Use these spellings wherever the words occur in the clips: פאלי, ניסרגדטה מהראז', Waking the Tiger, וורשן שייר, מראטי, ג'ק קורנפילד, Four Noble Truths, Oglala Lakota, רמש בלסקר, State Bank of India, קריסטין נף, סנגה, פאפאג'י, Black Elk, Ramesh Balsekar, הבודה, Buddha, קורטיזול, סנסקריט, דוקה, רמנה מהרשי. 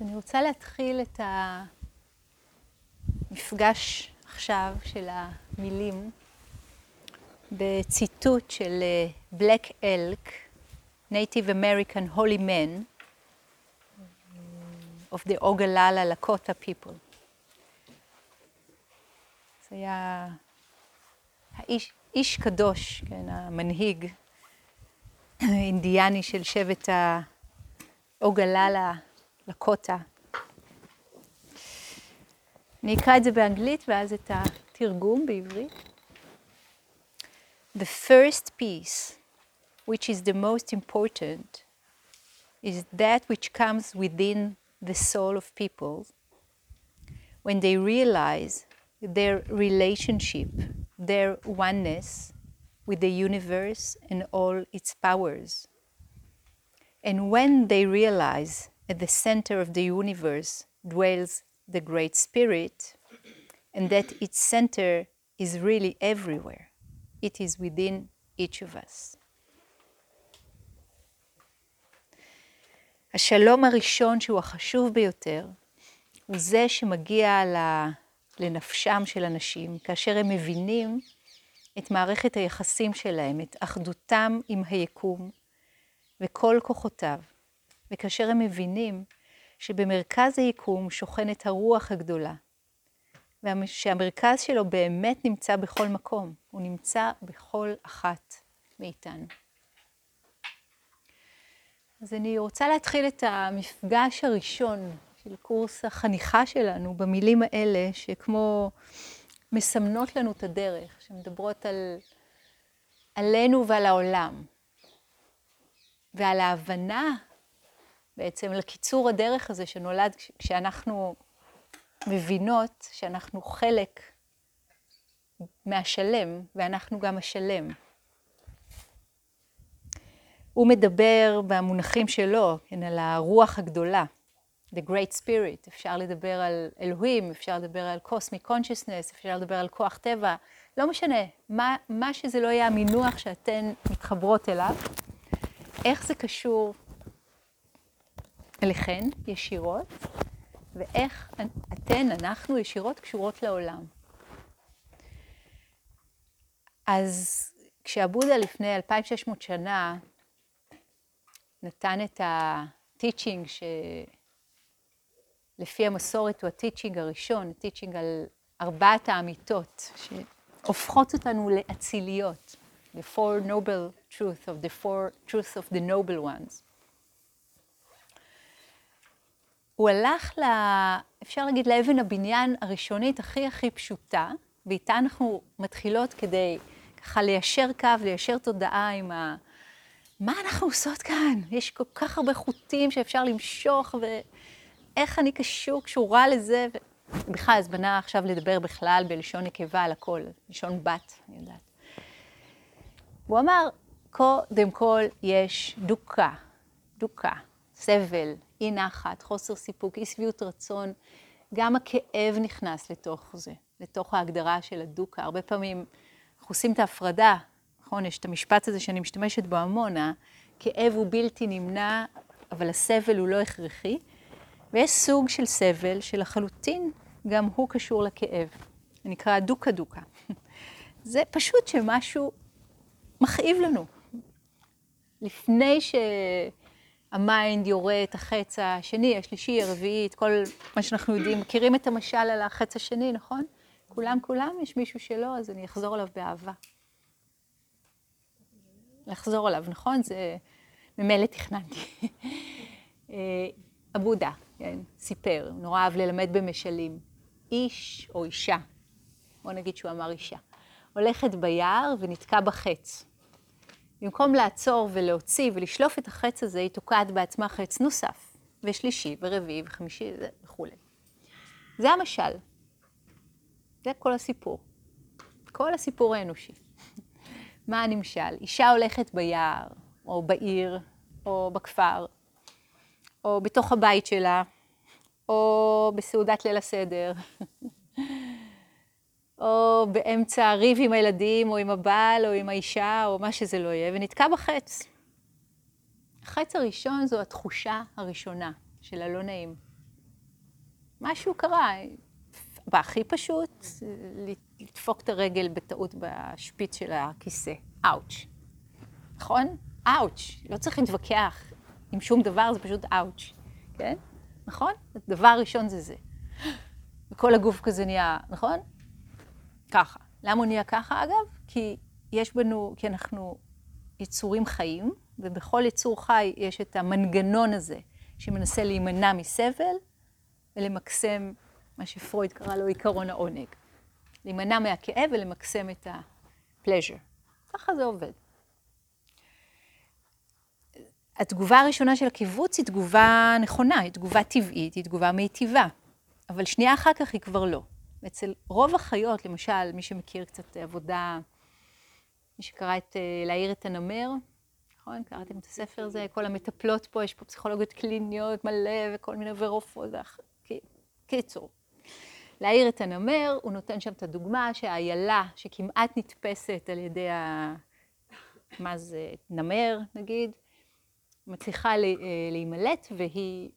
אז אני רוצה להתחיל את המפגש עכשיו של המילים בציטוט של Black Elk, Native American Holy Man of the Oglala Lakota people. זה היה איש קדוש, כן, המנהיג האינדיאני של שבט האוגללה לקוטה. אני אקרא את זה באנגלית ואז את התרגום בעברית. The first piece, which is the most important, is that which comes within the soul of people when they realize their relationship, their oneness with the universe and all its powers. And when they realize at the center of the universe dwells the Great Spirit, and that its center is really everywhere, it is within each of us. השלום הראשון שהוא החשוב ביותר הוא זה שמגיע לנפשם של אנשים, כאשר הם מבינים את מערכת היחסים שלהם, את אחדותם עם היקום וכל כוחותיו, וכאשר הם מבינים שבמרכז היקום שוכנת הרוח הגדולה, ושהמרכז שלו באמת נמצא בכל מקום, הוא נמצא בכל אחת מאיתנו. אז אני רוצה להתחיל את המפגש הראשון של קורס החניכה שלנו במילים האלה, שכמו מסמנות לנו את הדרך, שמדברות עלינו ועל העולם, ועל ההבנה בעצם לקיצור הדרך הזה שנולד כשאנחנו מבינות שאנחנו חלק מהשלם, ואנחנו גם השלם. הוא מדבר במונחים שלו, כן, על הרוח הגדולה, the great spirit. אפשר לדבר על אלוהים, אפשר לדבר על cosmic consciousness, אפשר לדבר על כוח טבע, לא משנה, מה שזה לא יהיה המינוח שאתן מתחברות אליו, איך זה קשור אליכן ישירות, ואיך אנחנו ישירות קשורות לעולם. אז כשהבודה לפני 2600 שנה נתן את הטיצ'ינג שלפי המסורת הוא הטיצ'ינג הראשון, הטיצ'ינג על 4 האמיתות שהופכות אותנו לאציליות, the Four Noble Truths of the Four Truths of the Noble Ones. הוא הלך אפשר להגיד לאבן הבניין הראשונית הכי הכי פשוטה, ואיתה אנחנו מתחילות כדי ככה ליישר קו, ליישר תודעה עם מה אנחנו עושות כאן? יש כל כך הרבה חוטים שאפשר למשוך, ואיך אני קשורה לזה? ובכלל, אז בנה עכשיו לדבר בכלל בלשון נקבה על הכל, לשון בת, אני יודעת. הוא אמר, קודם כל יש דוקה, סבל, אי נחת, חוסר סיפוק, אי שביעות רצון. גם הכאב נכנס לתוך זה, לתוך ההגדרה של הדוקה. הרבה פעמים אנחנו עושים את ההפרדה, נכון? יש את המשפט הזה שאני משתמשת בו המון, הכאב הוא בלתי נמנע, אבל הסבל הוא לא הכרחי. ויש סוג של סבל שלחלוטין גם הוא קשור לכאב. זה נקרא דוקה. זה פשוט שמשהו מכאיב לנו. לפני שהמיינד יורה את החץ השני, השלישי, הרביעי, את כל מה שאנחנו יודעים, מכירים את המשל על החץ השני, נכון? כולם, יש מישהו שלא, אז אני אחזור עליו באהבה. לחזור עליו, נכון? זה ממילא תכננתי. הבודה, כן, סיפר, נורא אהב ללמד במשלים. איש או אישה, בוא נגיד שהוא אמר אישה, הולכת ביער ונתקע בחץ. במקום לעצור ולהוציא ולשלוף את החץ הזה, היא תוקעת בעצמה חץ נוסף, ושלישי, ורביעי, וחמישי, וכו'. זה המשל. זה כל הסיפור. כל הסיפור האנושי. מה הנמשל? אישה הולכת ביער, או בעיר, או בכפר, או בתוך הבית שלה, או בסעודת ליל הסדר, או באמצע ריב עם הילדים, או עם הבעל, או עם האישה, או מה שזה לא יהיה, ונתקע בחץ. החץ הראשון זו התחושה הראשונה של הלא נעים. משהו קרה, בהכי פשוט, לדפוק את הרגל בטעות בשפיץ של הכיסא. אאוץ'. נכון? אאוץ'. לא צריך להתווכח עם שום דבר, זה פשוט אאוץ'. כן? נכון? הדבר הראשון זה זה. וכל הגוף כזה נהיה, נכון? ככה. למה הוא נהיה ככה, אגב? כי יש בנו, כי אנחנו יצורים חיים, ובכל יצור חי יש את המנגנון הזה, שמנסה להימנע מסבל, ולמקסם מה שפרויד קרא לו עיקרון העונג. להימנע מהכאב ולמקסם את הפלז'ר. ככה זה עובד. התגובה הראשונה של הקיבוץ היא תגובה נכונה, היא תגובה טבעית, היא תגובה מיטיבה. אבל שנייה אחר כך היא כבר לא. אצל רוב החיות, למשל, מי שמכיר קצת עבודה, מי שקרא את להעיר את הנמר, נכון? קראתם את הספר הזה, כל המטפלות פה, יש פה פסיכולוגיות קליניות מלא וכל מיני ורופות, קיצור. להעיר את הנמר, הוא נותן שם את הדוגמה שהאיילה שכמעט נתפסת על ידי מה זה, נמר נגיד, מצליחה להימלט, והיא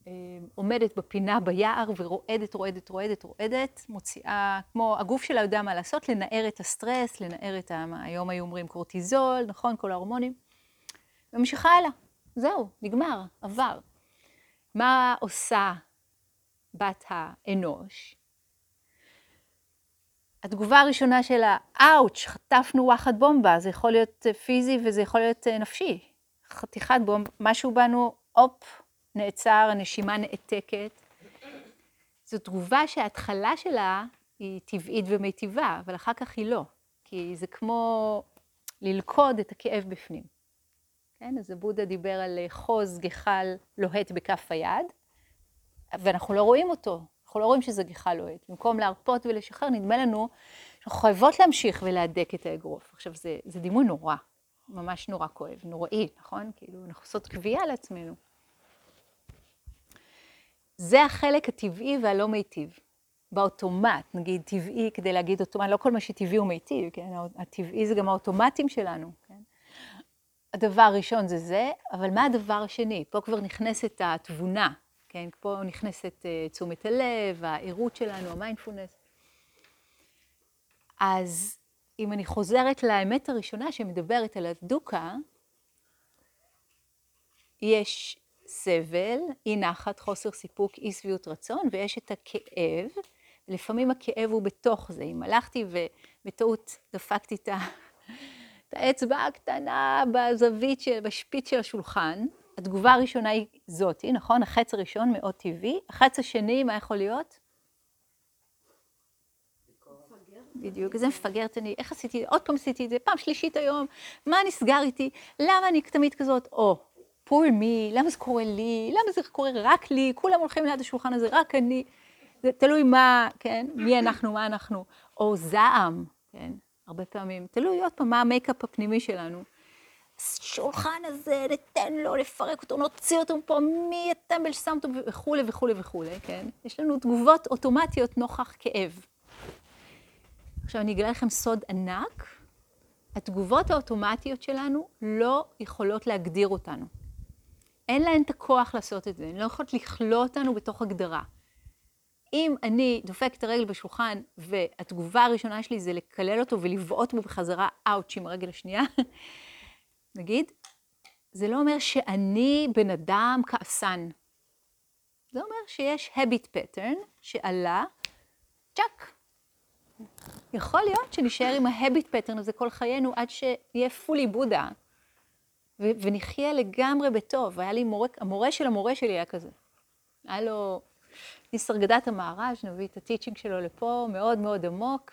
עומדת בפינה ביער ורועדת, רועדת, רועדת, רועדת, מוציאה, כמו הגוף שלה יודע מה לעשות, לנער את הסטרס, לנער את, היום היו אומרים קורטיזול, נכון, כל ההורמונים, ומשיכה הלאה, זהו, נגמר, עבר. מה עושה בת האנוש? התגובה הראשונה שלה, אאוץ', חטפנו וואחד בומבה, זה יכול להיות פיזי וזה יכול להיות נפשי. חתיכת בום, משהו בנו, הופ, נעצר, הנשימה נעתקת. זו תגובה שההתחלה שלה היא טבעית ומיטיבה, אבל אחר כך היא לא. כי זה כמו ללכוד את הכאב בפנים. כן? אז הבודה דיבר על חוז גחל לוהט בכף היד, ואנחנו לא רואים אותו. אנחנו לא רואים שזה גחל לוהט. במקום להרפות ולשחרר, נדמה לנו שאנחנו חייבות להמשיך ולהדק את האגרוף. עכשיו, זה דימוי נורא. ממש נורא כואב, נוראי, נכון? כאילו, אנחנו עושות קביעה לעצמנו. זה החלק הטבעי והלא מיטיב. באוטומט, נגיד טבעי, כדי להגיד אוטומט, לא כל מה שטבעי הוא מיטיב, כן? הטבעי זה גם האוטומטים שלנו, כן? הדבר הראשון זה זה, אבל מה הדבר השני? פה כבר נכנסת התבונה, כן? פה נכנסת תשומת הלב, העירות שלנו, המיינדפולנס. אז אם אני חוזרת לאמת הראשונה שמדברת על הדוקה, יש סבל, אי נחת, חוסר סיפוק, אי שביעות רצון, ויש את הכאב. לפעמים הכאב הוא בתוך זה. אם הלכתי ובטעות דפקתי את האצבע הקטנה בזווית, בשפיץ של השולחן, התגובה הראשונה היא זאת, נכון? החץ הראשון מאוד טבעי. החץ השני, מה יכול להיות? בדיוק, זה מפגרת, איך עשיתי, עוד פעם עשיתי את זה, פעם שלישית היום, מה נסגר איתי, למה אני תמיד כזאת, או, פול מי, למה זה קורה לי, למה זה קורה רק לי, כולם הולכים ליד השולחן הזה, רק אני, זה תלוי מה, כן, מי אנחנו, מה אנחנו, או זעם, כן, הרבה פעמים, תלוי עוד פעם מה המייקאפ הפנימי שלנו, השולחן הזה, ניתן לו לפרק אותו, נוציא אותו פה, מי אתם שם אותו, וכו' וכו' וכו', כן, יש לנו תגובות אוטומטיות נוכח כאב. עכשיו, אני אגלה לכם סוד ענק, התגובות האוטומטיות שלנו לא יכולות להגדיר אותנו. אין להן את הכוח לעשות את זה, הן לא יכולות לכלוא אותנו בתוך הגדרה. אם אני דופק את הרגל בשולחן, והתגובה הראשונה שלי זה לקלל אותו ולבעוט בו בחזרה, אאוץ' עם הרגל השנייה, נגיד, זה לא אומר שאני בן אדם כעסן. זה אומר שיש habit pattern שעלה, צ'ק. יכול להיות שנשאר עם ההביט פטרן הזה כל חיינו עד שיהיה פולי בודה ונחיה לגמרי בטוב. היה לי מורה, המורה של המורה שלי היה כזה. היה לו ניסרגדטה מהראז', נביא את הטיצ'ינג שלו לפה, מאוד מאוד עמוק.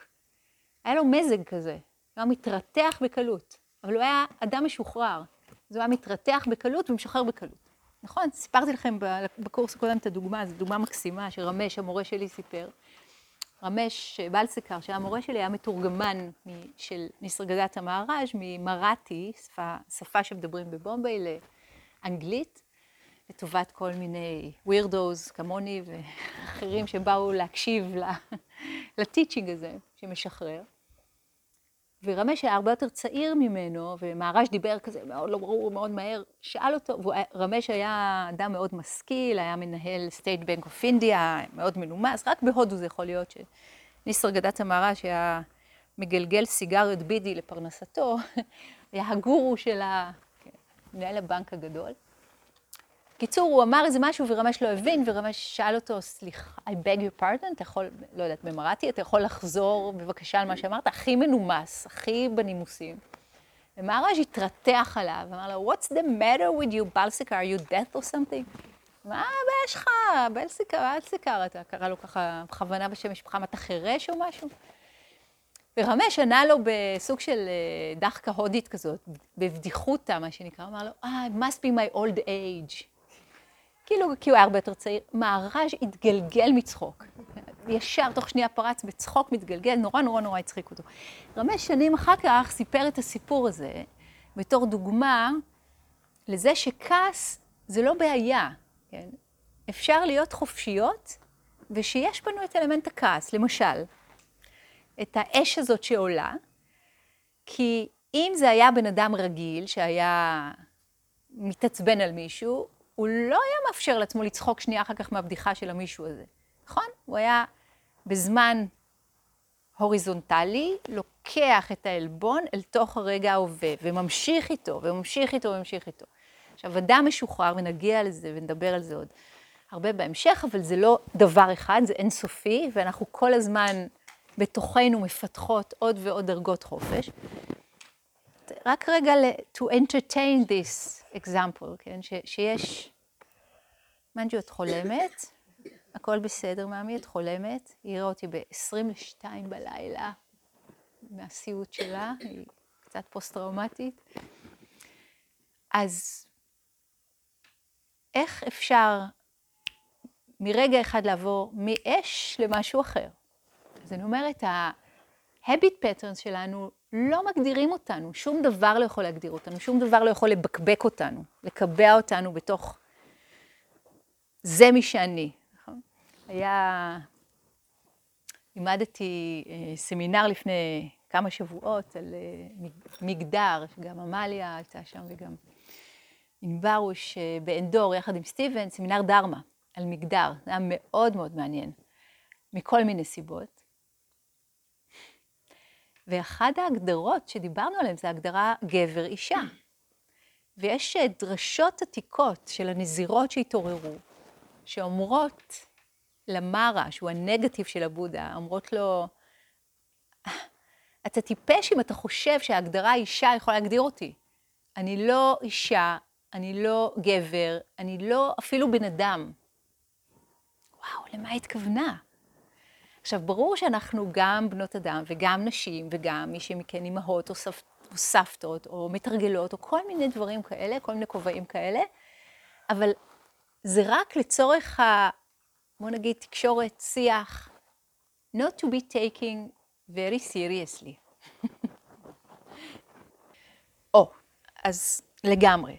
היה לו מזג כזה, הוא היה מתרתח בקלות, אבל הוא היה אדם משוחרר. אז הוא היה מתרתח בקלות ומשחרר בקלות. נכון? סיפרתי לכם בקורס הקודם את הדוגמה, זו דוגמה מקסימה שרמש, המורה שלי, סיפר. רמש בלסקר, שהמורה שלי היה מתורגמן של ניסרגדטה מהראז' ממראטי, שפה שמדברים בבומביי, לאנגלית, לטובת כל מיני ווירדוז כמוני ואחרים שבאו להקשיב לטיצ'ינג הזה שמשחרר. ורמש היה הרבה יותר צעיר ממנו, ומהרש דיבר כזה מאוד לא ברור, מאוד מהר, שאל אותו, ורמש היה אדם מאוד משכיל, היה מנהל State Bank of India, מאוד מנומס, רק בהודו זה יכול להיות שניסרגדטה מהרש היה מגלגל סיגרת בידי לפרנסתו, היה הגורו של מנהל הבנק הגדול. קיצור, הוא אמר איזה משהו ורמש לא הבין, ורמש שאל אותו, סליחה, I beg your pardon, אתה יכול, לא יודעת, ממראתי, אתה יכול לחזור בבקשה על מה שאמרת, הכי מנומס, הכי בנימוסים. ומהרש התרתח עליו, אמר לו, what's the matter with you, Balsekar, you death or something? מה הבעיה שלך, בלסיקר, אתה קרא לו ככה, בכוונה בשם משפחה, מה אתה חירש או משהו? ורמש ענה לו בסוג של דחקה הודית כזאת, בבדיחותה, מה שנקרא, אמר לו, it must be my old age. כאילו, כי הוא היה הרבה יותר צעיר, מהרש התגלגל מצחוק. ישר, תוך שנייה פרץ בצחוק מתגלגל, נורא הצחיק אותו. רמש שנים אחר כך סיפר את הסיפור הזה, בתור דוגמה, לזה שכעס זה לא בעיה, כן? אפשר להיות חופשיות, ושיש בנו את אלמנט הכעס, למשל, את האש הזאת שעולה, כי אם זה היה בן אדם רגיל שהיה מתעצבן על מישהו, הוא לא היה מאפשר לעצמו לצחוק שנייה אחר כך מהבדיחה של המישהו הזה, נכון? הוא היה בזמן הוריזונטלי, לוקח את העלבון אל תוך הרגע ההווה, וממשיך איתו, וממשיך איתו. עכשיו, אדם משוחרר, ונגיע לזה ונדבר על זה עוד הרבה בהמשך, אבל זה לא דבר אחד, זה אינסופי, ואנחנו כל הזמן בתוכנו מפתחות עוד ועוד דרגות חופש. רק רגע to entertain this example, כן? שיש, מנג'ו, את חולמת, הכל בסדר, מאמי, את חולמת, היא הראה אותי ב-22 בלילה, מהסיוט שלה, היא קצת פוסט-טראומטית. אז איך אפשר מרגע אחד לעבור מאש למשהו אחר? אז אני אומרת, ה-habit patterns שלנו לא מגדירים אותנו, שום דבר לא יכול להגדיר אותנו, שום דבר לא יכול לבקבק אותנו, לקבע אותנו בתוך זה מי שאני. היה, לימדתי סמינר לפני כמה שבועות על מגדר, שגם אמליה הייתה שם וגם אינברוש באנדור יחד עם סטיבן, סמינר דרמה על מגדר, זה היה מאוד מעניין, מכל מיני סיבות. ואחת ההגדרות שדיברנו עליהן זה הגדרה גבר-אישה. ויש דרשות עתיקות של הנזירות שהתעוררו, שאומרות למרה, שהוא הנגטיב של הבודה, אומרות לו, אתה טיפש אם אתה חושב שההגדרה אישה יכולה להגדיר אותי. אני לא אישה, אני לא גבר, אני לא אפילו בן אדם. וואו, למה התכוונה? עכשיו, ברור שאנחנו גם בנות אדם וגם נשים וגם מי שמכן אימהות או סבתות או מתרגלות או כל מיני דברים כאלה, כל מיני כובעים כאלה, אבל זה רק לצורך בוא נגיד, תקשורת, שיח, not to be taking very seriously. אז לגמרי,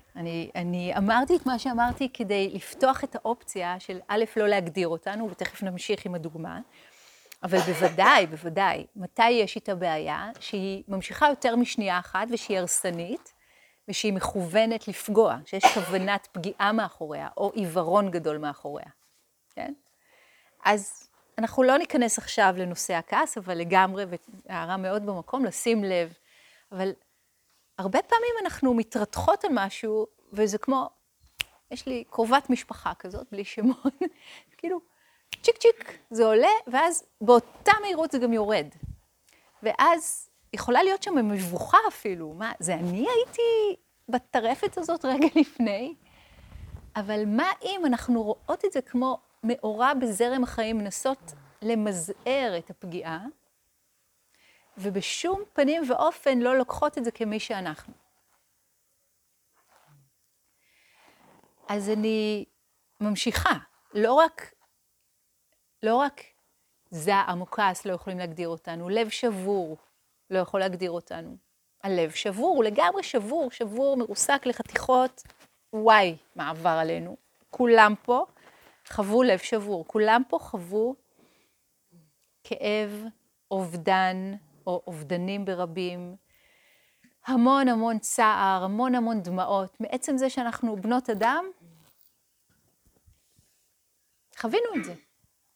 אני אמרתי את מה שאמרתי כדי לפתוח את האופציה של א' לא להגדיר אותנו, ותכף נמשיך עם הדוגמה, אבל בוודאי, מתי יש איתה בעיה שהיא ממשיכה יותר משנייה אחת ושהיא הרסנית ושהיא מכוונת לפגוע, שיש כוונת פגיעה מאחוריה או עיוורון גדול מאחוריה, כן? אז אנחנו לא ניכנס עכשיו לנושא הכעס, אבל לגמרי, והערה מאוד במקום, לשים לב, אבל הרבה פעמים אנחנו מתרתחות על משהו וזה כמו, יש לי קרובת משפחה כזאת, בלי שמות, כאילו, צ'יק צ'יק, זה עולה, ואז באותה מהירות זה גם יורד. ואז יכולה להיות שם מבוכה אפילו, מה, זה אני הייתי בטרפת הזאת רגע לפני, אבל מה אם אנחנו רואות את זה כמו מאורה בזרם החיים, מנסות למזער את הפגיעה, ובשום פנים ואופן לא לוקחות את זה כמי שאנחנו. אז אני ממשיכה, לא רק זעם או כעס לא יכולים להגדיר אותנו, לב שבור לא יכול להגדיר אותנו. הלב שבור, הוא לגמרי שבור, מרוסק לחתיכות, וואי, מה עבר עלינו. כולם פה חוו לב שבור, כולם פה חוו כאב, אובדן, או אובדנים ברבים, המון המון צער, המון המון דמעות, מעצם זה שאנחנו בנות אדם, חווינו את זה.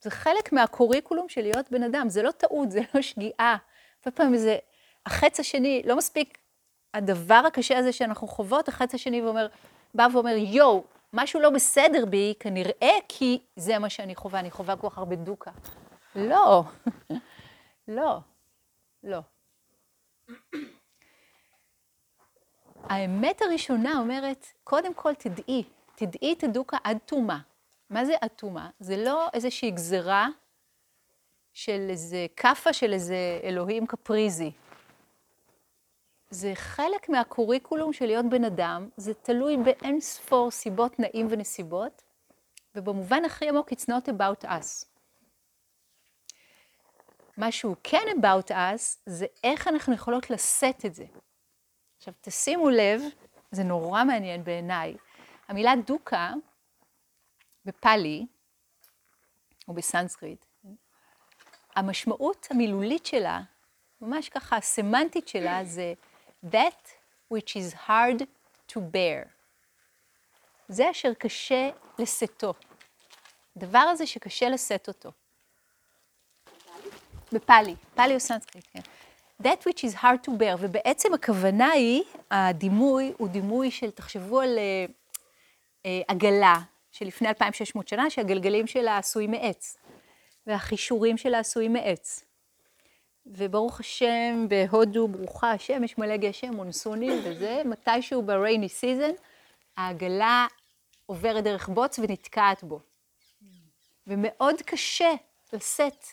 זה חלק מהקוריקולום של להיות בן אדם, זה לא טעות, זה לא שגיאה. פעמים זה, החץ השני, לא מספיק הדבר הקשה הזה שאנחנו חוות, החץ השני בא ואומר, יואו, משהו לא בסדר בי, כנראה כי זה מה שאני חווה, אני חווה כל כך הרבה דוקה. לא, לא, לא. האמת הראשונה אומרת, קודם כל תדעי את הדוקה עד תומה. מה זה עד תומה? זה לא איזושהי גזרה של איזה קפה, של איזה אלוהים קפריזי. זה חלק מהקוריקולום של להיות בן אדם, זה תלוי באין ספור סיבות, תנאים ונסיבות, ובמובן הכי עמוק, it's not about us. מה שהוא כן about us, זה איך אנחנו יכולות לשאת את זה. עכשיו, תשימו לב, זה נורא מעניין בעיניי, המילה דוקה, בפאלי, או בסנסקריט, המשמעות המילולית שלה, ממש ככה, הסמנטית שלה, זה that which is hard to bear. זה אשר קשה לשאתו. הדבר הזה שקשה לשאת אותו. בפאלי, פאלי או סנסקריט, כן. that which is hard to bear, ובעצם הכוונה היא, הדימוי הוא דימוי של, תחשבו על עגלה, שלפני 2600 שנה, שהגלגלים שלה עשוי מעץ, והחישורים שלה עשוי מעץ. וברוך השם, בהודו, ברוכה השם, יש מלא גשם, מונסונים וזה, מתישהו ב-rainy season, העגלה עוברת דרך בוץ ונתקעת בו. ומאוד קשה לשאת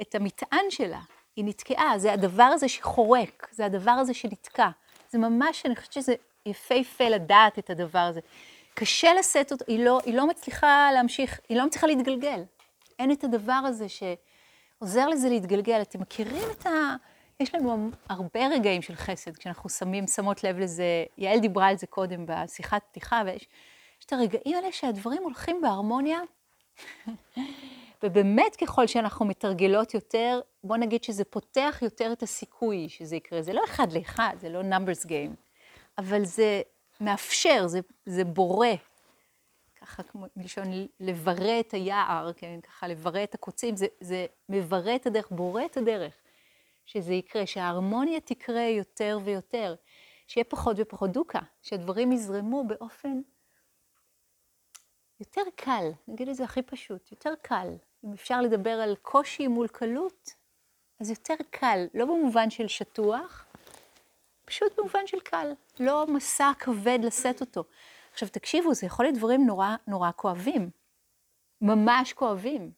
את המטען שלה, היא נתקעה, זה הדבר הזה שחורק, זה הדבר הזה שנתקע. זה ממש, אני חושבת שזה יפה לדעת את הדבר הזה. קשה לשאת אותו, היא לא מצליחה להמשיך, היא לא מצליחה להתגלגל. אין את הדבר הזה שעוזר לזה להתגלגל. אתם מכירים יש לנו הרבה רגעים של חסד, כשאנחנו שמות לב לזה, יעל דיברה על זה קודם בשיחת פתיחה, ויש את הרגעים האלה שהדברים הולכים בהרמוניה, ובאמת ככל שאנחנו מתרגלות יותר, בוא נגיד שזה פותח יותר את הסיכוי שזה יקרה. זה לא אחד לאחד, זה לא numbers game, אבל זה מאפשר, זה בורא. ככה כמו מלשון לברא את היער, כן, ככה לברא את הקוצים, זה מברא את הדרך, בורא את הדרך, שזה יקרה, שההרמוניה תקרה יותר ויותר, שיהיה פחות ופחות דוקה, שהדברים יזרמו באופן יותר קל, נגיד את זה הכי פשוט, יותר קל. אם אפשר לדבר על קושי מול קלות, אז יותר קל, לא במובן של שטוח, פשוט במובן של קל, לא מסע כבד לשאת אותו. עכשיו תקשיבו, זה יכול להיות דברים נורא נורא כואבים, ממש כואבים.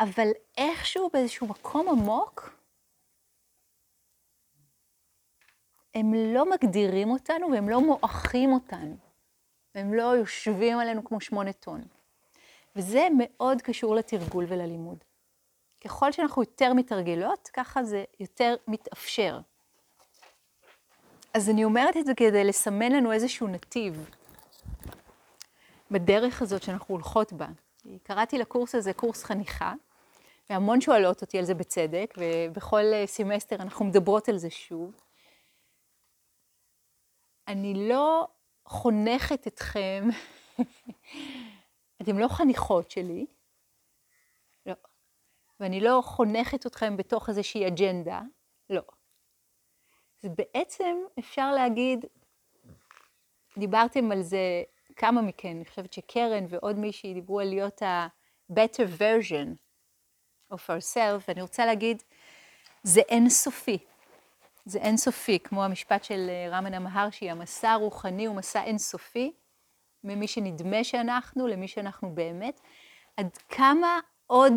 אבל איכשהו באיזשהו מקום עמוק, הם לא מגדירים אותנו והם לא מועכים אותנו. הם לא יושבים עלינו כמו 8 טון. וזה מאוד קשור לתרגול וללימוד. ככל שאנחנו יותר מתרגלות, ככה זה יותר מתאפשר. אז אני אומרת את זה כדי לסמן לנו איזשהו נתיב בדרך הזאת שאנחנו הולכות בה. קראתי לקורס הזה, קורס חניכה, והמון שואלות אותי על זה בצדק, ובכל סמסטר אנחנו מדברות על זה שוב. אני לא חונכת אתכם, אתם לא חניכות שלי, לא. ואני לא חונכת אתכם בתוך איזושהי אג'נדה, לא. אז בעצם אפשר להגיד, דיברתם על זה כמה מכן, אני חושבת שקרן ועוד מישהי דיברו על להיות ה-better version of ourselves, ואני רוצה להגיד, זה אינסופי. זה אינסופי, כמו המשפט של רמנה מהרשי, המסע הרוחני הוא מסע אינסופי, ממי שנדמה שאנחנו למי שאנחנו באמת, עד כמה עוד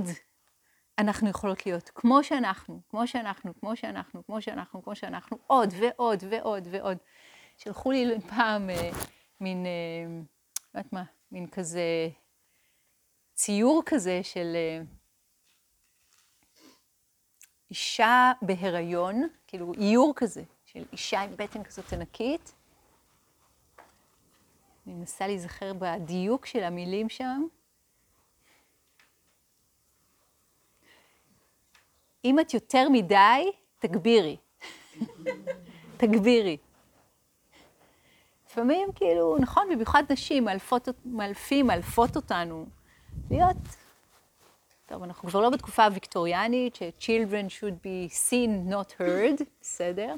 אנחנו יכולות להיות כמו שאנחנו, כמו שאנחנו, כמו שאנחנו, כמו שאנחנו, כמו שאנחנו, עוד ועוד ועוד ועוד. שלחו לי פעם מין, לא יודעת מה, מין כזה ציור כזה של אישה בהיריון, כאילו איור כזה, של אישה עם בטן כזאת ענקית. אני מנסה להיזכר בדיוק של המילים שם. אם את יותר מדי, תגבירי. תגבירי. לפעמים כאילו, נכון, במיוחד נשים מאלפות אותנו להיות, טוב, אנחנו כבר לא בתקופה הוויקטוריאנית, ש-children should be seen, not heard, בסדר?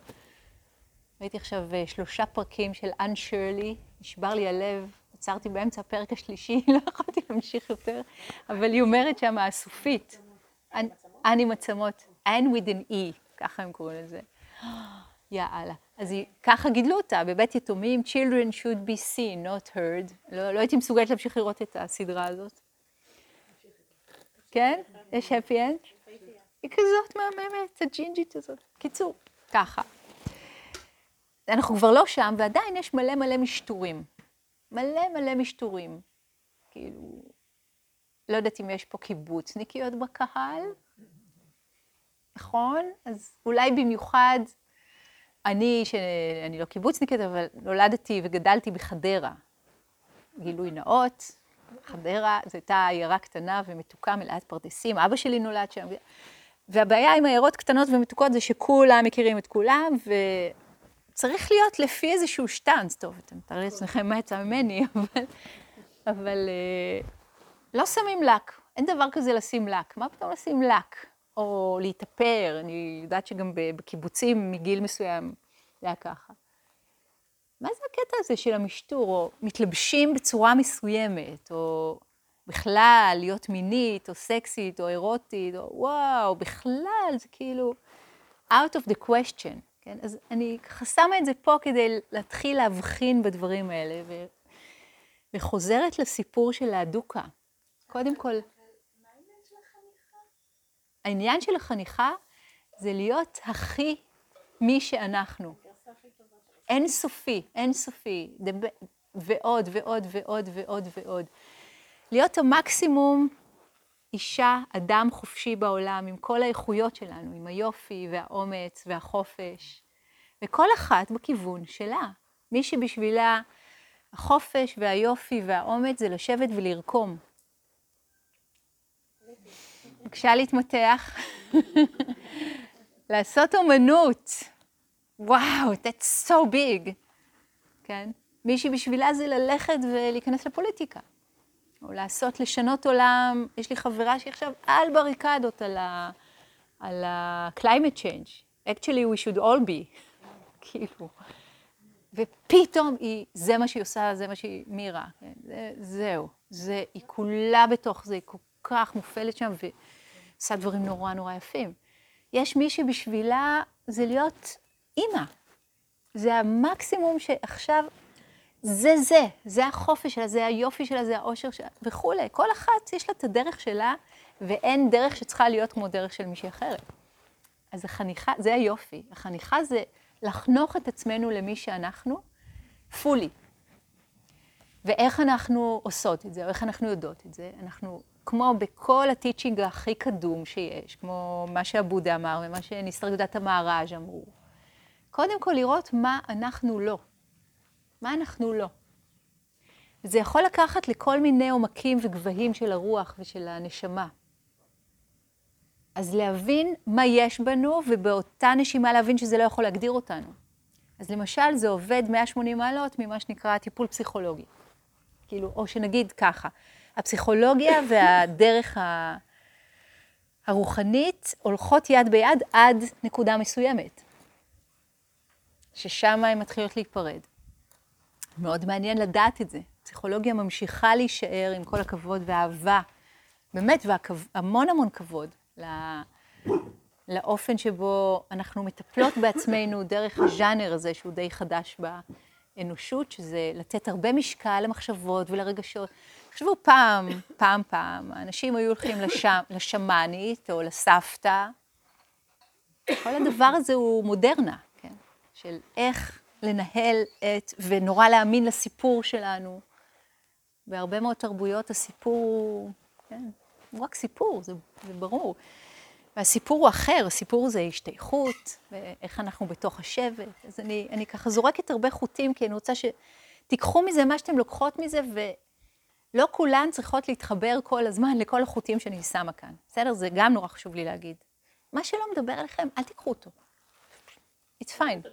ראיתי עכשיו 3 פרקים של אן שרלי, נשבר לי הלב, עצרתי באמצע הפרק השלישי, לא יכולתי להמשיך יותר, אבל היא אומרת שהמה הסופית, אן עם עצמות, אן with an E, ככה הם קוראים לזה. יאללה. אז היא, ככה גידלו אותה, בבית יתומים, children should be seen, not heard. לא הייתי מסוגלת להמשיך לראות את הסדרה הזאת. כן? יש happy end? היא כזאת מהממת, הג'ינג'ית הזאת. קיצור, ככה. אנחנו כבר לא שם, ועדיין יש מלא מלא משטורים. כאילו, לא יודעת אם יש פה קיבוצניקיות בקהל. נכון? אז אולי במיוחד, אני לא קיבוצניקית, אבל נולדתי וגדלתי בחדרה. גילוי נאות, חדרה, זו הייתה עיירה קטנה ומתוקה מלאת פרדסים, אבא שלי נולד שם. והבעיה עם העיירות קטנות ומתוקות זה שכולם מכירים את כולם, וצריך להיות לפי איזשהו שטנץ. טוב, אתם תראו לעצמכם מה יצא ממני, אבל לא שמים לק. אין דבר כזה לשים לק. מה פתאום לשים לק? או להתאפר, אני יודעת שגם בקיבוצים מגיל מסוים זה היה ככה. מה זה הקטע הזה של המשטור, או מתלבשים בצורה מסוימת, או בכלל להיות מינית, או סקסית, או אירוטית, או וואו, בכלל, זה כאילו out of the question, כן? אז אני שמה את זה פה כדי להתחיל להבחין בדברים האלה, וחוזרת לסיפור של האדוקה. קודם כל, העניין של החניכה זה להיות הכי מי שאנחנו. אינסופי, ועוד ועוד ועוד ועוד ועוד. להיות המקסימום אישה, אדם חופשי בעולם, עם כל האיכויות שלנו, עם היופי והאומץ והחופש. וכל אחת בכיוון שלה. מי שבשבילה החופש והיופי והאומץ זה לשבת ולרקום. בבקשה להתמתח, לעשות אומנות, וואו, that's so big, כן? מישהי בשבילה זה ללכת ולהיכנס לפוליטיקה, או לעשות, לשנות עולם, יש לי חברה שהיא עכשיו על בריקדות על ה-climate change, actually we should all be, כאילו, ופתאום היא, זה מה שהיא עושה, זה מה שהיא מירה, כן? זהו, זה, היא כולה בתוך זה, היא כך מופעלת שם ועושה דברים נורא נורא יפים. יש מי שבשבילה זה להיות אימא. זה המקסימום שעכשיו זה החופש שלה, זה היופי שלה, זה האושר שלה וכו'. כל אחת יש לה את הדרך שלה ואין דרך שצריכה להיות כמו דרך של מישהי אחרת. אז החניכה, זה היופי. החניכה זה לחנוך את עצמנו למי שאנחנו, fully. ואיך אנחנו עושות את זה, או איך אנחנו יודעות את זה, אנחנו כמו בכל הטיצ'ינג הכי קדום שיש, כמו מה שהבודה אמר ומה שניסרגדטה מהראז' אמרו. קודם כל לראות מה אנחנו לא. זה יכול לקחת לכל מיני עומקים וגבהים של הרוח ושל הנשמה. אז להבין מה יש בנו ובאותה נשימה להבין שזה לא יכול להגדיר אותנו. אז למשל זה עובד 180 מעלות ממה שנקרא טיפול פסיכולוגי. כאילו, או שנגיד ככה. הפסיכולוגיה והדרך הרוחנית הולכות יד ביד עד נקודה מסוימת, ששם הן מתחילות להיפרד. מאוד מעניין לדעת את זה. הפסיכולוגיה ממשיכה להישאר עם כל הכבוד והאהבה, באמת, והמון המון כבוד לאופן שבו אנחנו מטפלות בעצמנו דרך הז'אנר הזה שהוא די חדש באנושות, שזה לתת הרבה משקל למחשבות ולרגשות. חשבו פעם, האנשים היו הולכים לשמנית או לסבתא. כל הדבר הזה הוא מודרנה, כן? של איך לנהל את, ונורא להאמין לסיפור שלנו. בהרבה מאוד תרבויות הסיפור, כן? הוא רק סיפור, זה ברור. והסיפור הוא אחר, הסיפור זה השתייכות, ואיך אנחנו בתוך השבט. אז אני ככה זורקת הרבה חוטים, כי אני רוצה שתיקחו מזה מה שאתם לוקחות מזה, לא כולן צריכות להתחבר כל הזמן לכל החוטים שאני שמה כאן. בסדר? זה גם נורא חשוב לי להגיד. מה שלא מדבר עליכם, אל תיקחו אותו. It's fine.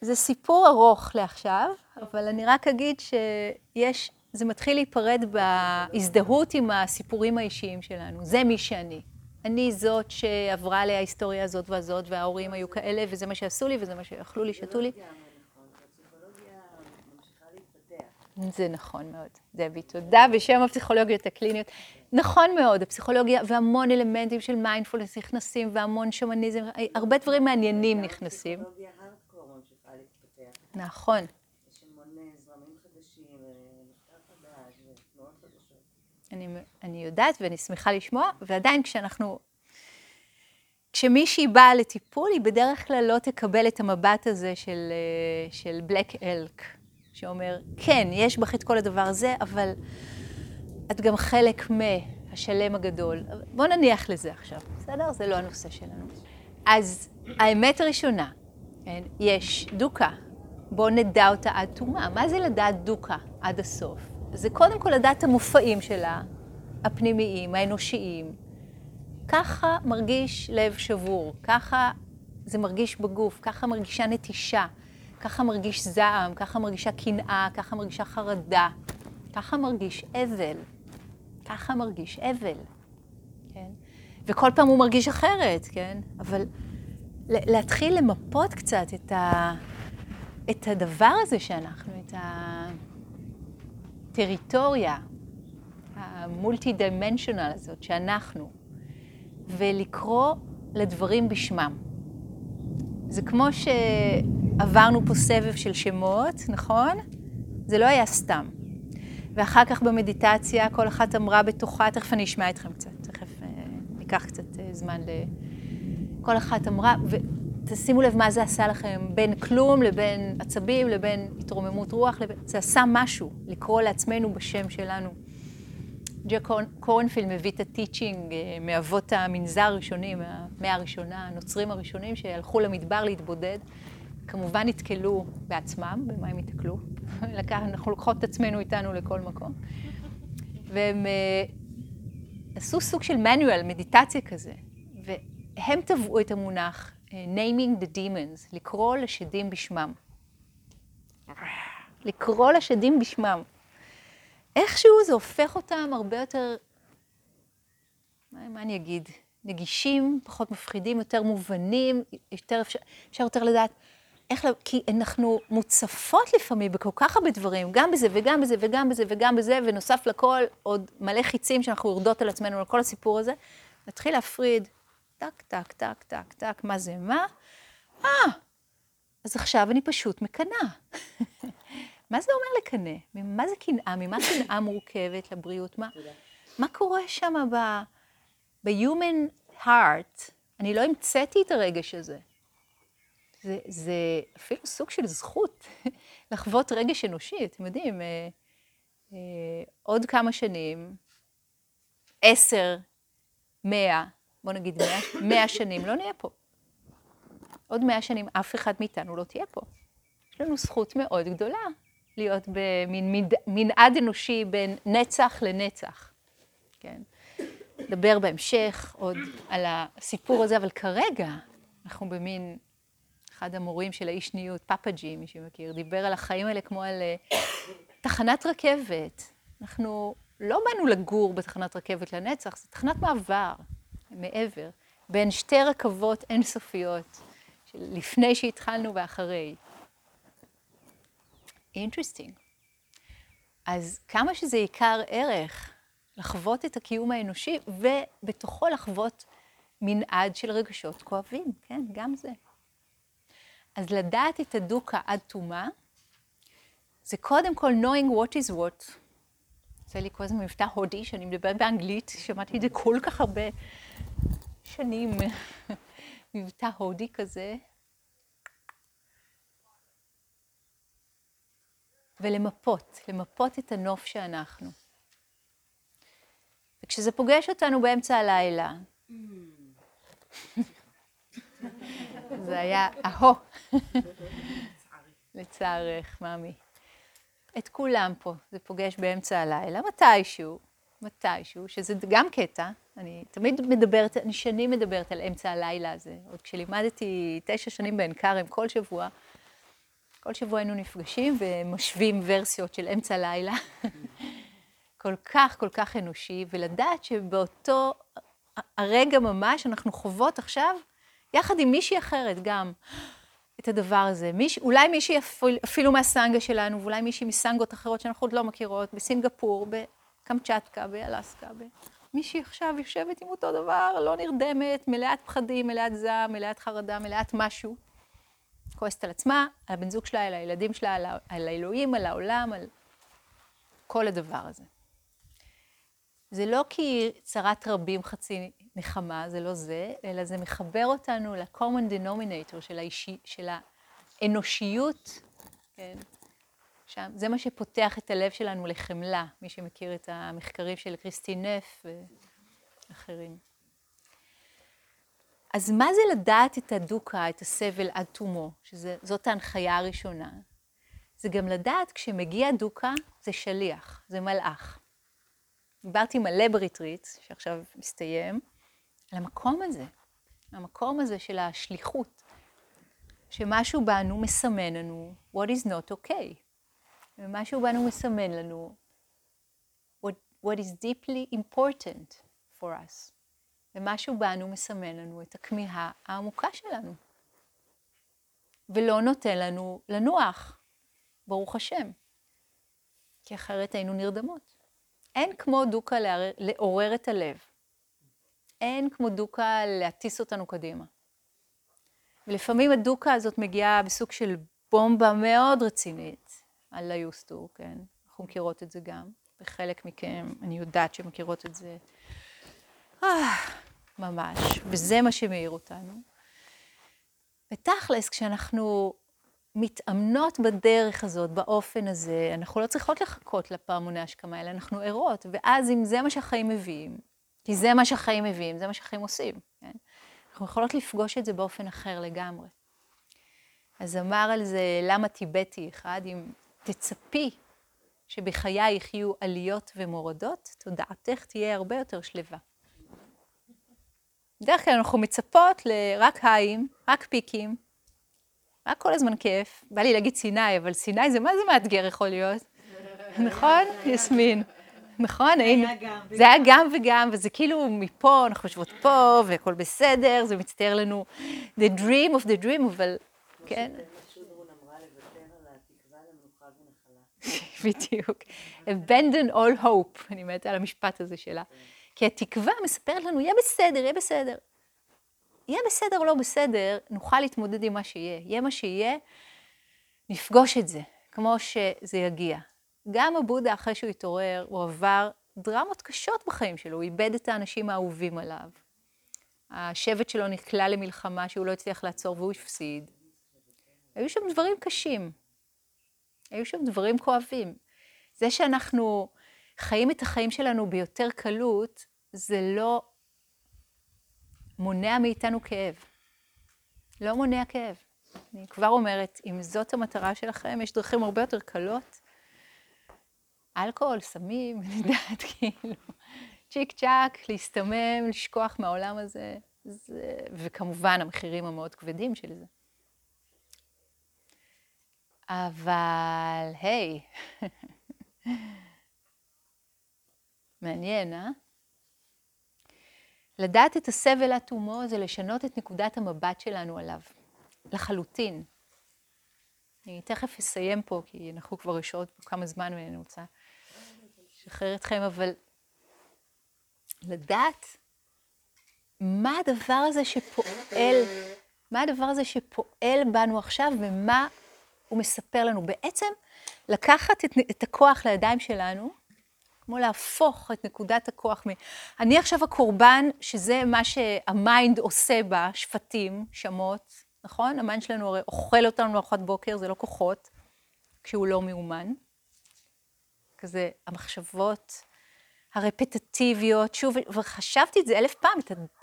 זה סיפור ארוך לעכשיו, אבל אני רק אגיד שיש, זה מתחיל להיפרד בהזדהות עם הסיפורים האישיים שלנו. זה מי שאני. אני זאת שעברה עליה ההיסטוריה הזאת והזאת, וההורים היו כאלה, וזה מה שעשו לי, וזה מה שאכלו לי, שתו לי. זה נכון מאוד, דבי, תודה בשם הפסיכולוגיות הקליניות. נכון מאוד, הפסיכולוגיה והמון אלמנטים של מיינדפולנס נכנסים, והמון שומניזם, הרבה דברים מעניינים נכנסים. הפסיכולוגיה הארדקור ממשיכה להתפתח. נכון. יש המון זרמים חדשים, מחקר חדש ותנועות חדשות. אני יודעת ואני שמחה לשמוע, ועדיין כשמישהי באה לטיפול, היא בדרך כלל לא תקבל את המבט הזה של Black Elk. שאומר, כן, יש בך את כל הדבר הזה, אבל את גם חלק מהשלם הגדול. בוא נניח לזה עכשיו, בסדר? זה לא הנושא שלנו. אז האמת הראשונה, יש דוקה. בוא נדע אותה עד תומה. מה זה לדעת דוקה עד הסוף? זה קודם כל לדעת המופעים שלה, הפנימיים, האנושיים. ככה מרגיש לב שבור, ככה זה מרגיש בגוף, ככה מרגישה נטישה. ככה מרגיש זעם, ככה מרגישה קנאה, ככה מרגישה חרדה, ככה מרגיש אבל, ככה מרגיש אבל, כן? וכל פעם הוא מרגיש אחרת, כן? אבל להתחיל למפות קצת את הדבר הזה שאנחנו, את הטריטוריה המולטי-דימנשיונל הזאת שאנחנו, ולקרוא לדברים בשמם. זה כמו ש... עברנו פה סבב של שמות, נכון? זה לא היה סתם. ואחר כך במדיטציה, כל אחת אמרה בתוכה, תכף אני אשמע אתכם קצת, תכף ניקח קצת זמן ל... כל אחת אמרה, ותשימו לב מה זה עשה לכם, בין כלום לבין עצבים, לבין התרוממות רוח, לבין... זה עשה משהו, לקרוא לעצמנו בשם שלנו. ג'ק קורנפילד מביא את הטיצ'ינג מאבות המנזר הראשוני, מהמאה הראשונה, הנוצרים הראשונים שהלכו למדבר להתבודד, כמובן נתקלו בעצמם, במה הם התקלו. אנחנו לוקחות את עצמנו איתנו לכל מקום. והם עשו סוג של מנואל, מדיטציה כזה, והם טבעו את המונח naming the demons, לקרוא לשדים בשמם. לקרוא לשדים בשמם. איכשהו זה הופך אותם הרבה יותר, מה אני אגיד? נגישים, פחות מפחידים, יותר מובנים, אפשר יותר לדעת, כי אנחנו מוצפות לפעמים בכל כך הרבה דברים, גם בזה וגם בזה וגם בזה וגם בזה, ונוסף לכל עוד מלא חיצים שאנחנו יורדות על עצמנו על כל הסיפור הזה, נתחיל להפריד, טק, טק, טק, טק, טק, מה זה מה? אז עכשיו אני פשוט מקנה. מה זה אומר לקנה? ממה זה קנאה? ממה קנאה מורכבת לבריאות? מה קורה שם ב-human heart? אני לא המצאתי את הרגש הזה. זה אפילו סוג של זכות לחוות רגש אנושי, אתם יודעים, עוד כמה שנים, 10, 100, בוא נגיד 100 שנים, לא נהיה פה. עוד 100 שנים אף אחד מאיתנו לא תהיה פה. יש לנו זכות מאוד גדולה להיות במין מנעד אנושי בין נצח לנצח, כן? נדבר בהמשך עוד על הסיפור הזה, אבל כרגע אנחנו במין... אחד המורים של האישניות, פאפאג'י, מי שמכיר, דיבר על החיים האלה כמו על תחנת רכבת. אנחנו לא באנו לגור בתחנת רכבת לנצח, זו תחנת מעבר, מעבר, בין שתי רכבות אינסופיות, לפני שהתחלנו ואחרי. אינטרסטינג. אז כמה שזה עיקר ערך, לחוות את הקיום האנושי, ובתוכו לחוות מנעד של רגשות כואבים, כן, גם זה. אז לדעת את הדוקה עד תומה, זה קודם כל knowing what is what. זה לי כל הזמן מבטא הודי, שאני מדברת באנגלית, שמעתי את זה כל כך הרבה שנים, מבטא הודי כזה. ולמפות, למפות את הנוף שאנחנו. וכשזה פוגש אותנו באמצע הלילה, זה היה, לצערך, מאמי. את כולם פה, זה פוגש באמצע הלילה, מתישהו, שזה גם קטע, אני תמיד מדברת, אני שנים מדברת על אמצע הלילה הזה, עוד כשלימדתי 9 שנים בעין כרם, כל שבוע היינו נפגשים ומשווים ורסיות של אמצע הלילה, כל כך אנושי, ולדעת שבאותו הרגע ממש אנחנו חוות עכשיו, יחד עם מישהי אחרת גם, את הדבר הזה. אולי מישהי אפילו מהסנגה שלנו, ואולי מישהי מסנגות אחרות שאנחנו עוד לא מכירות, בסינגפור, בקמצ'טקה, באלסקה, מישהי עכשיו יושבת עם אותו דבר, לא נרדמת, מלאת פחדים, מלאת זעם, מלאת חרדה, מלאת משהו. כועסת על עצמה, על הבן זוג שלה, על הילדים שלה, על האלוהים, על העולם, על כל הדבר הזה. זה לא כי צרת רבים חצי נחמה, זה לא זה, אלא זה מחבר אותנו ל-common denominator של האנושיות, כן? שם, זה מה שפותח את הלב שלנו לחמלה, מי שמכיר את המחקרים של קריסטין נף ואחרים. אז מה זה לדעת את הדוקה, את הסבל עד תומו, שזאת ההנחיה הראשונה? זה גם לדעת כשמגיע דוקה, זה שליח, זה מלאך. דיברתי מלא בריטריט, שעכשיו מסתיים, על המקום הזה של השליחות, שמשהו בנו מסמן לנו, what is not okay, ומשהו בנו מסמן לנו, what is deeply important for us, ומשהו בנו מסמן לנו את הכמיהה העמוקה שלנו, ולא נותן לנו לנוח, ברוך השם, כי אחרת היינו נרדמות. אין כמו דוקה לעורר את הלב. אין כמו דוקה להטיס אותנו קדימה. ולפעמים הדוקה הזאת מגיעה בסוג של בומבה מאוד רצינית על היוסטור, כן? אנחנו מכירות את זה גם, וחלק מכם, אני יודעת שמכירות את זה. ממש, וזה מה שמאיר אותנו. ותכלס, כשאנחנו מתאמנות בדרך הזאת, באופן הזה, אנחנו לא צריכות לחכות לפעמוני השכמה, אלא אנחנו ערות, ואז אם זה מה שהחיים מביאים, כי זה מה שהחיים מביאים, זה מה שהחיים עושים, כן? אנחנו יכולות לפגוש את זה באופן אחר לגמרי. אז אמר על זה למה טיבטי אחד, אם תצפי שבחייך יהיו עליות ומורדות, תודעתך תהיה הרבה יותר שלווה. בדרך כלל אנחנו מצפות לרק היים, רק פיקים, רק כל הזמן כיף, בא לי להגיד סיני, אבל סיני זה מה זה מאתגר יכול להיות, נכון? יסמין, נכון? זה היה גם וגם, וזה כאילו מפה, אנחנו חושבות פה, והכל בסדר, זה מצטער לנו, the dream of the dream, אבל כן. שודרון אמרה לוותר על התקווה למנוחה ונחלה. בדיוק, abandon all hope, אני אומרת על המשפט הזה שלה, כי התקווה מספרת לנו, יהיה בסדר. יהיה בסדר או לא בסדר, נוכל להתמודד עם מה שיהיה. יהיה מה שיהיה, נפגוש את זה, כמו שזה יגיע. גם הבודה, אחרי שהוא התעורר, הוא עבר דרמות קשות בחיים שלו, הוא איבד את האנשים האהובים עליו. השבט שלו נקלע למלחמה שהוא לא הצליח לעצור והוא הפסיד. היו שם דברים קשים. היו שם דברים כואבים. זה שאנחנו חיים את החיים שלנו ביותר קלות, זה לא מונע מאיתנו כאב. לא מונע כאב. אני כבר אומרת, אם זאת המטרה שלכם, יש דרכים הרבה יותר קלות. אלכוהול, סמים, אני יודעת, כאילו, צ'יק צ'ק, להסתמם, לשכוח מהעולם הזה, וכמובן המחירים המאוד כבדים של זה. אבל, היי, מעניין, אה? לדעת את הסבל התומו זה לשנות את נקודת המבט שלנו עליו, לחלוטין. אני תכף אסיים פה, כי אנחנו כבר רשעות פה כמה זמן ואני רוצה לשחרר אתכם, אבל לדעת מה הדבר הזה שפועל בנו עכשיו ומה הוא מספר לנו. בעצם לקחת את הכוח לידיים שלנו, כמו להפוך את נקודת הכוח. אני עכשיו הקורבן, שזה מה שהמיינד עושה בה, שפטים, שמות, נכון? המיינד שלנו הרי אוכל אותנו לארוחת בוקר, זה לא כוחות, כשהוא לא מאומן. כזה המחשבות הרפטטיביות, שוב, וחשבתי את זה 1000 פעם,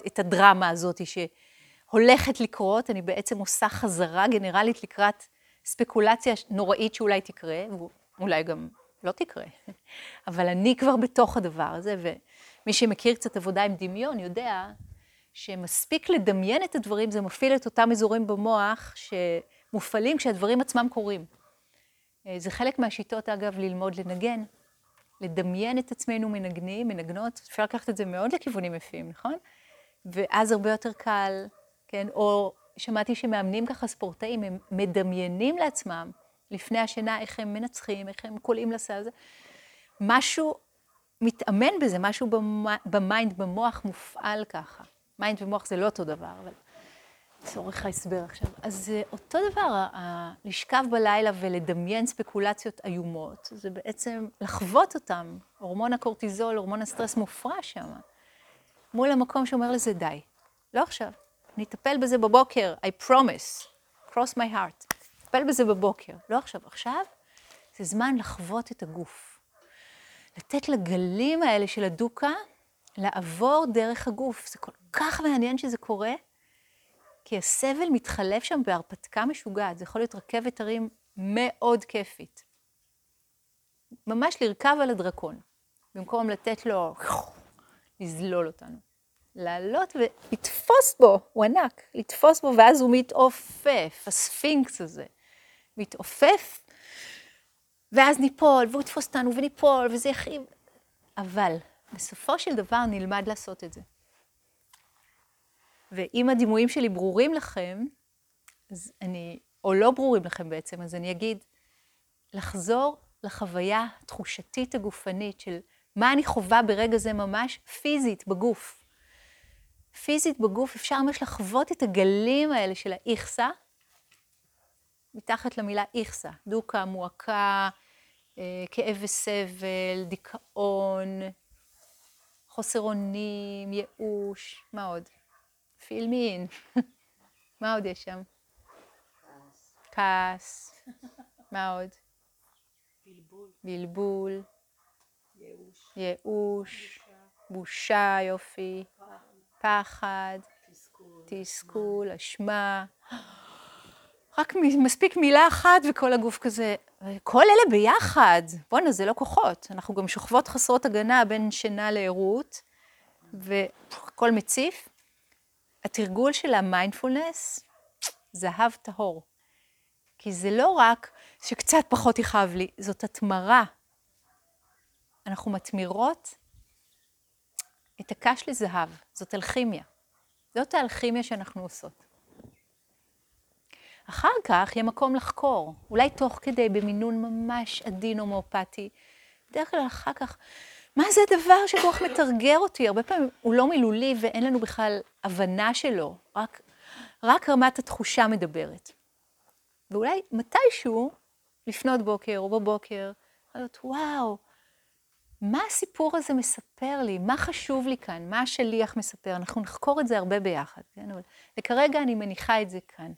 את הדרמה הזאת שהולכת לקרות, אני בעצם עושה חזרה גנרלית לקראת ספקולציה נוראית שאולי תקרה, אולי גם לא תקרה, אבל אני כבר בתוך הדבר הזה, ומי שמכיר קצת עבודה עם דמיון יודע שמספיק לדמיין את הדברים, זה מפעיל את אותם אזורים במוח שמופעלים כשהדברים עצמם קורים. זה חלק מהשיטות, אגב, ללמוד לנגן, לדמיין את עצמנו מנגנים, מנגנות, אפשר לקחת את זה מאוד לכיוונים יפים, נכון? ואז הרבה יותר קל, כן, או שמעתי שמאמנים ככה ספורטאים, הם מדמיינים לעצמם, לפני השינה, איך הם מנצחים, איך הם קולעים לסל הזה. משהו מתאמן בזה, משהו במיינד, במוח מופעל ככה. מיינד ומוח זה לא אותו דבר, אבל צורך ההסבר עכשיו. אז אותו דבר, לשכב בלילה ולדמיין ספקולציות איומות, זה בעצם לחוות אותם, הורמון הקורטיזול, הורמון הסטרס מופרע שם, מול המקום שאומר לזה די. לא עכשיו, נטפל בזה בבוקר, I promise, cross my heart. נטפל בזה בבוקר, לא עכשיו. עכשיו זה זמן לחוות את הגוף. לתת לגלים האלה של הדוקה, לעבור דרך הגוף. זה כל כך מעניין שזה קורה, כי הסבל מתחלף שם בהרפתקה משוגעת. זה יכול להיות רכבת הרים מאוד כיפית. ממש לרכב על הדרקון, במקום לתת לו, לזלול אותנו. לעלות ולתפוס בו, הוא ענק, לתפוס בו, ואז הוא מתעופף, הספינקס הזה. מתעופף, ואז ניפול, והוא תפוס אותנו וניפול, וזה יחריב. אבל בסופו של דבר נלמד לעשות את זה. ואם הדימויים שלי ברורים לכם, אז אני, או לא ברורים לכם בעצם, אז אני אגיד, לחזור לחוויה התחושתית הגופנית של מה אני חווה ברגע זה ממש פיזית בגוף. פיזית בגוף אפשר ממש לחוות את הגלים האלה של האיכסה, מתחת למילה איכסה, דוקה, מועקה, כאב וסבל, דיכאון, חוסר אונים, ייאוש, מה עוד? פילמין, מה עוד יש שם? כעס, מה עוד? בלבול, ייאוש, בושה, יופי, פחד, תסכול, אשמה. רק מספיק מילה אחת וכל הגוף כזה, כל אלה ביחד, בוא'נה, זה לא כוחות. אנחנו גם שוכבות חסרות הגנה בין שינה לעירות, וכל מציף. התרגול של המיינדפולנס, זהב טהור. כי זה לא רק שקצת פחות יכאב לי, זאת התמרה. אנחנו מתמירות את הקש לזהב, זאת אלכימיה. זאת האלכימיה שאנחנו עושות. אחר כך יהיה מקום לחקור, אולי תוך כדי במינון ממש עדין הומאופתי. בדרך כלל אחר כך, מה זה הדבר שכוח מתרגר אותי? הרבה פעמים הוא לא מילולי ואין לנו בכלל הבנה שלו, רק רמת התחושה מדברת. ואולי מתישהו, לפנות בוקר או בבוקר, אומרת, וואו, מה הסיפור הזה מספר לי? מה חשוב לי כאן? מה השליח מספר? אנחנו נחקור את זה הרבה ביחד, כן? אבל וכרגע אני מניחה את זה כאן.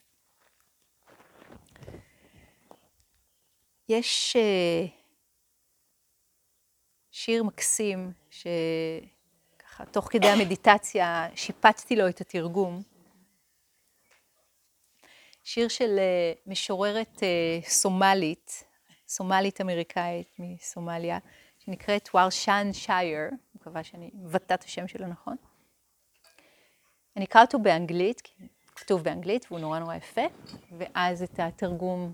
יש שיר מקסים שככה תוך כדי המדיטציה שיפצתי לו את התרגום. שיר של משוררת סומלית אמריקאית מסומליה, שנקראת וורשן שייר, אני מקווה שאני מבטא את השם שלו נכון. אני אקרא אותו באנגלית, כי כתוב באנגלית והוא נורא נורא יפה, ואז את התרגום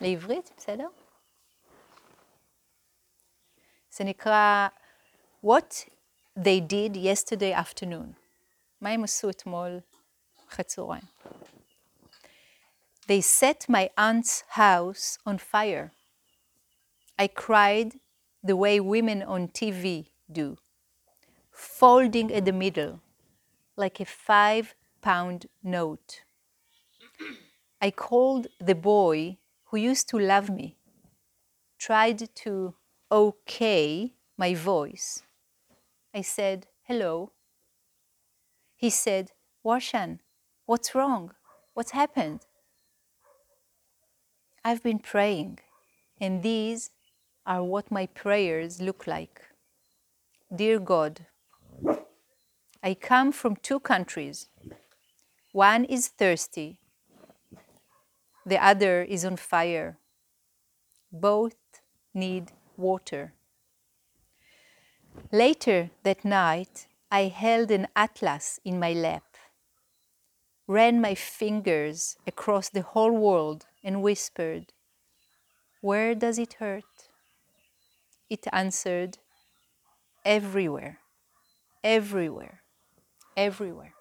לעברית, בסדר? זה נקרא What they did yesterday afternoon. מה הם עשו אתמול אחרי צהריים? They set my aunt's house on fire. I cried the way women on TV do, folding at the middle, like a 5-pound note. I called the boy who used to love me, tried to okay my voice. I said, hello. He said, Warshan, what's wrong? What's happened? I've been praying, and these are what my prayers look like. Dear God, I come from two countries. One is thirsty. The other is on fire. Both need water. Later that night, I held an atlas in my lap, ran my fingers across the whole world and whispered, "Where does it hurt?" It answered, "Everywhere, everywhere, everywhere."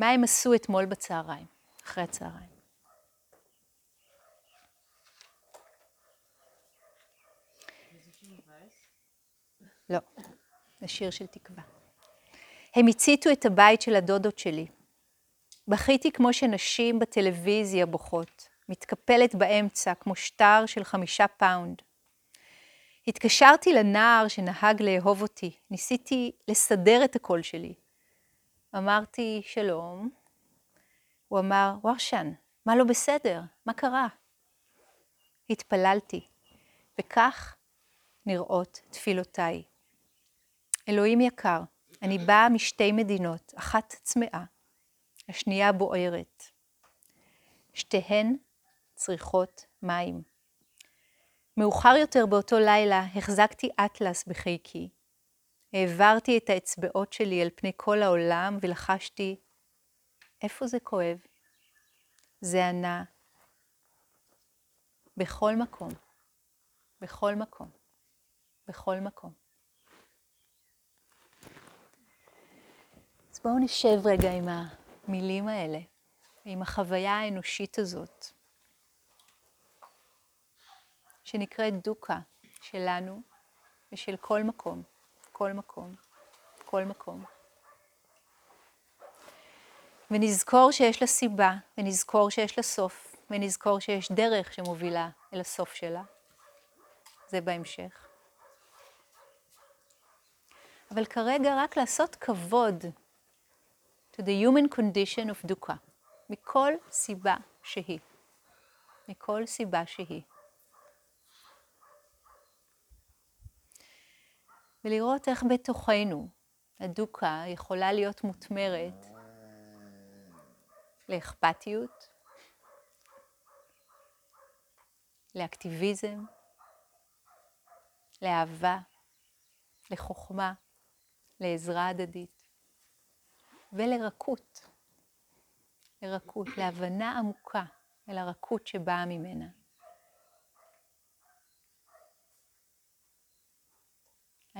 מה הם עשו אתמול בצהריים, אחרי הצהריים? לא, זה שיר של תקווה. הם הציתו את הבית של הדודות שלי. בכיתי כמו שנשים בטלוויזיה בוכות, מתקפלת באמצע כמו שטר של 5 פאונד. התקשרתי לנער שנהג לאהוב אותי, ניסיתי לסדר את הקול שלי. אמרתי, "שלום." הוא אמר, "וורשן, מה לא בסדר? מה קרה?" התפללתי, וכך נראות תפילותיי. אלוהים יקר, אני באה משתי מדינות, אחת צמאה, השנייה בוערת. שתיהן צריכות מים. מאוחר יותר באותו לילה החזקתי אטלס בחיקי. העברתי את האצבעות שלי על פני כל העולם ולחשתי, איפה זה כואב? זה ענה, בכל מקום, בכל מקום, בכל מקום. אז בואו נשב רגע עם המילים האלה, עם החוויה האנושית הזאת, שנקראת דוקה שלנו ושל כל מקום. כל מקום, כל מקום. ונזכור שיש לה סיבה, ונזכור שיש לה סוף, ונזכור שיש דרך שמובילה אל הסוף שלה. זה בהמשך. אבל כרגע רק לעשות כבוד to the human condition of dukkha, מכל סיבה שהיא. מכל סיבה שהיא. ולראות איך בתוכנו הדוקה יכולה להיות מותמרת לאכפתיות, לאקטיביזם, לאהבה, לחוכמה, לעזרה הדדית ולרכות, להבנה עמוקה אל הרכות שבאה ממנה.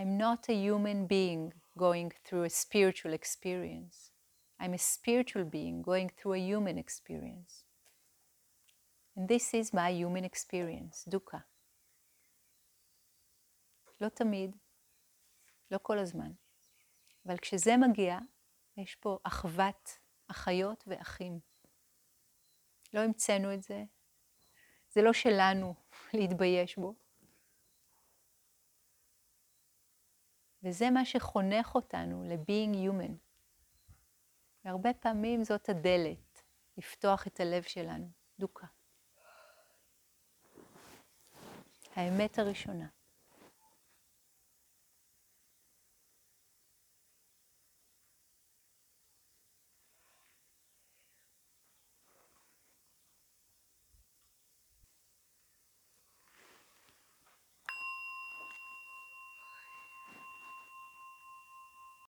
I'm not a human being going through a spiritual experience. I'm a spiritual being going through a human experience. And this is my human experience, דוקה. לא תמיד, לא כל הזמן. אבל כשזה מגיע, יש פה אחוות אחיות ואחים. לא המצאנו את זה. זה לא שלנו להתבייש בו. וזה מה שחונך אותנו ל-being human. והרבה פעמים זאת הדלת, לפתוח את הלב שלנו, דוקה. האמת הראשונה.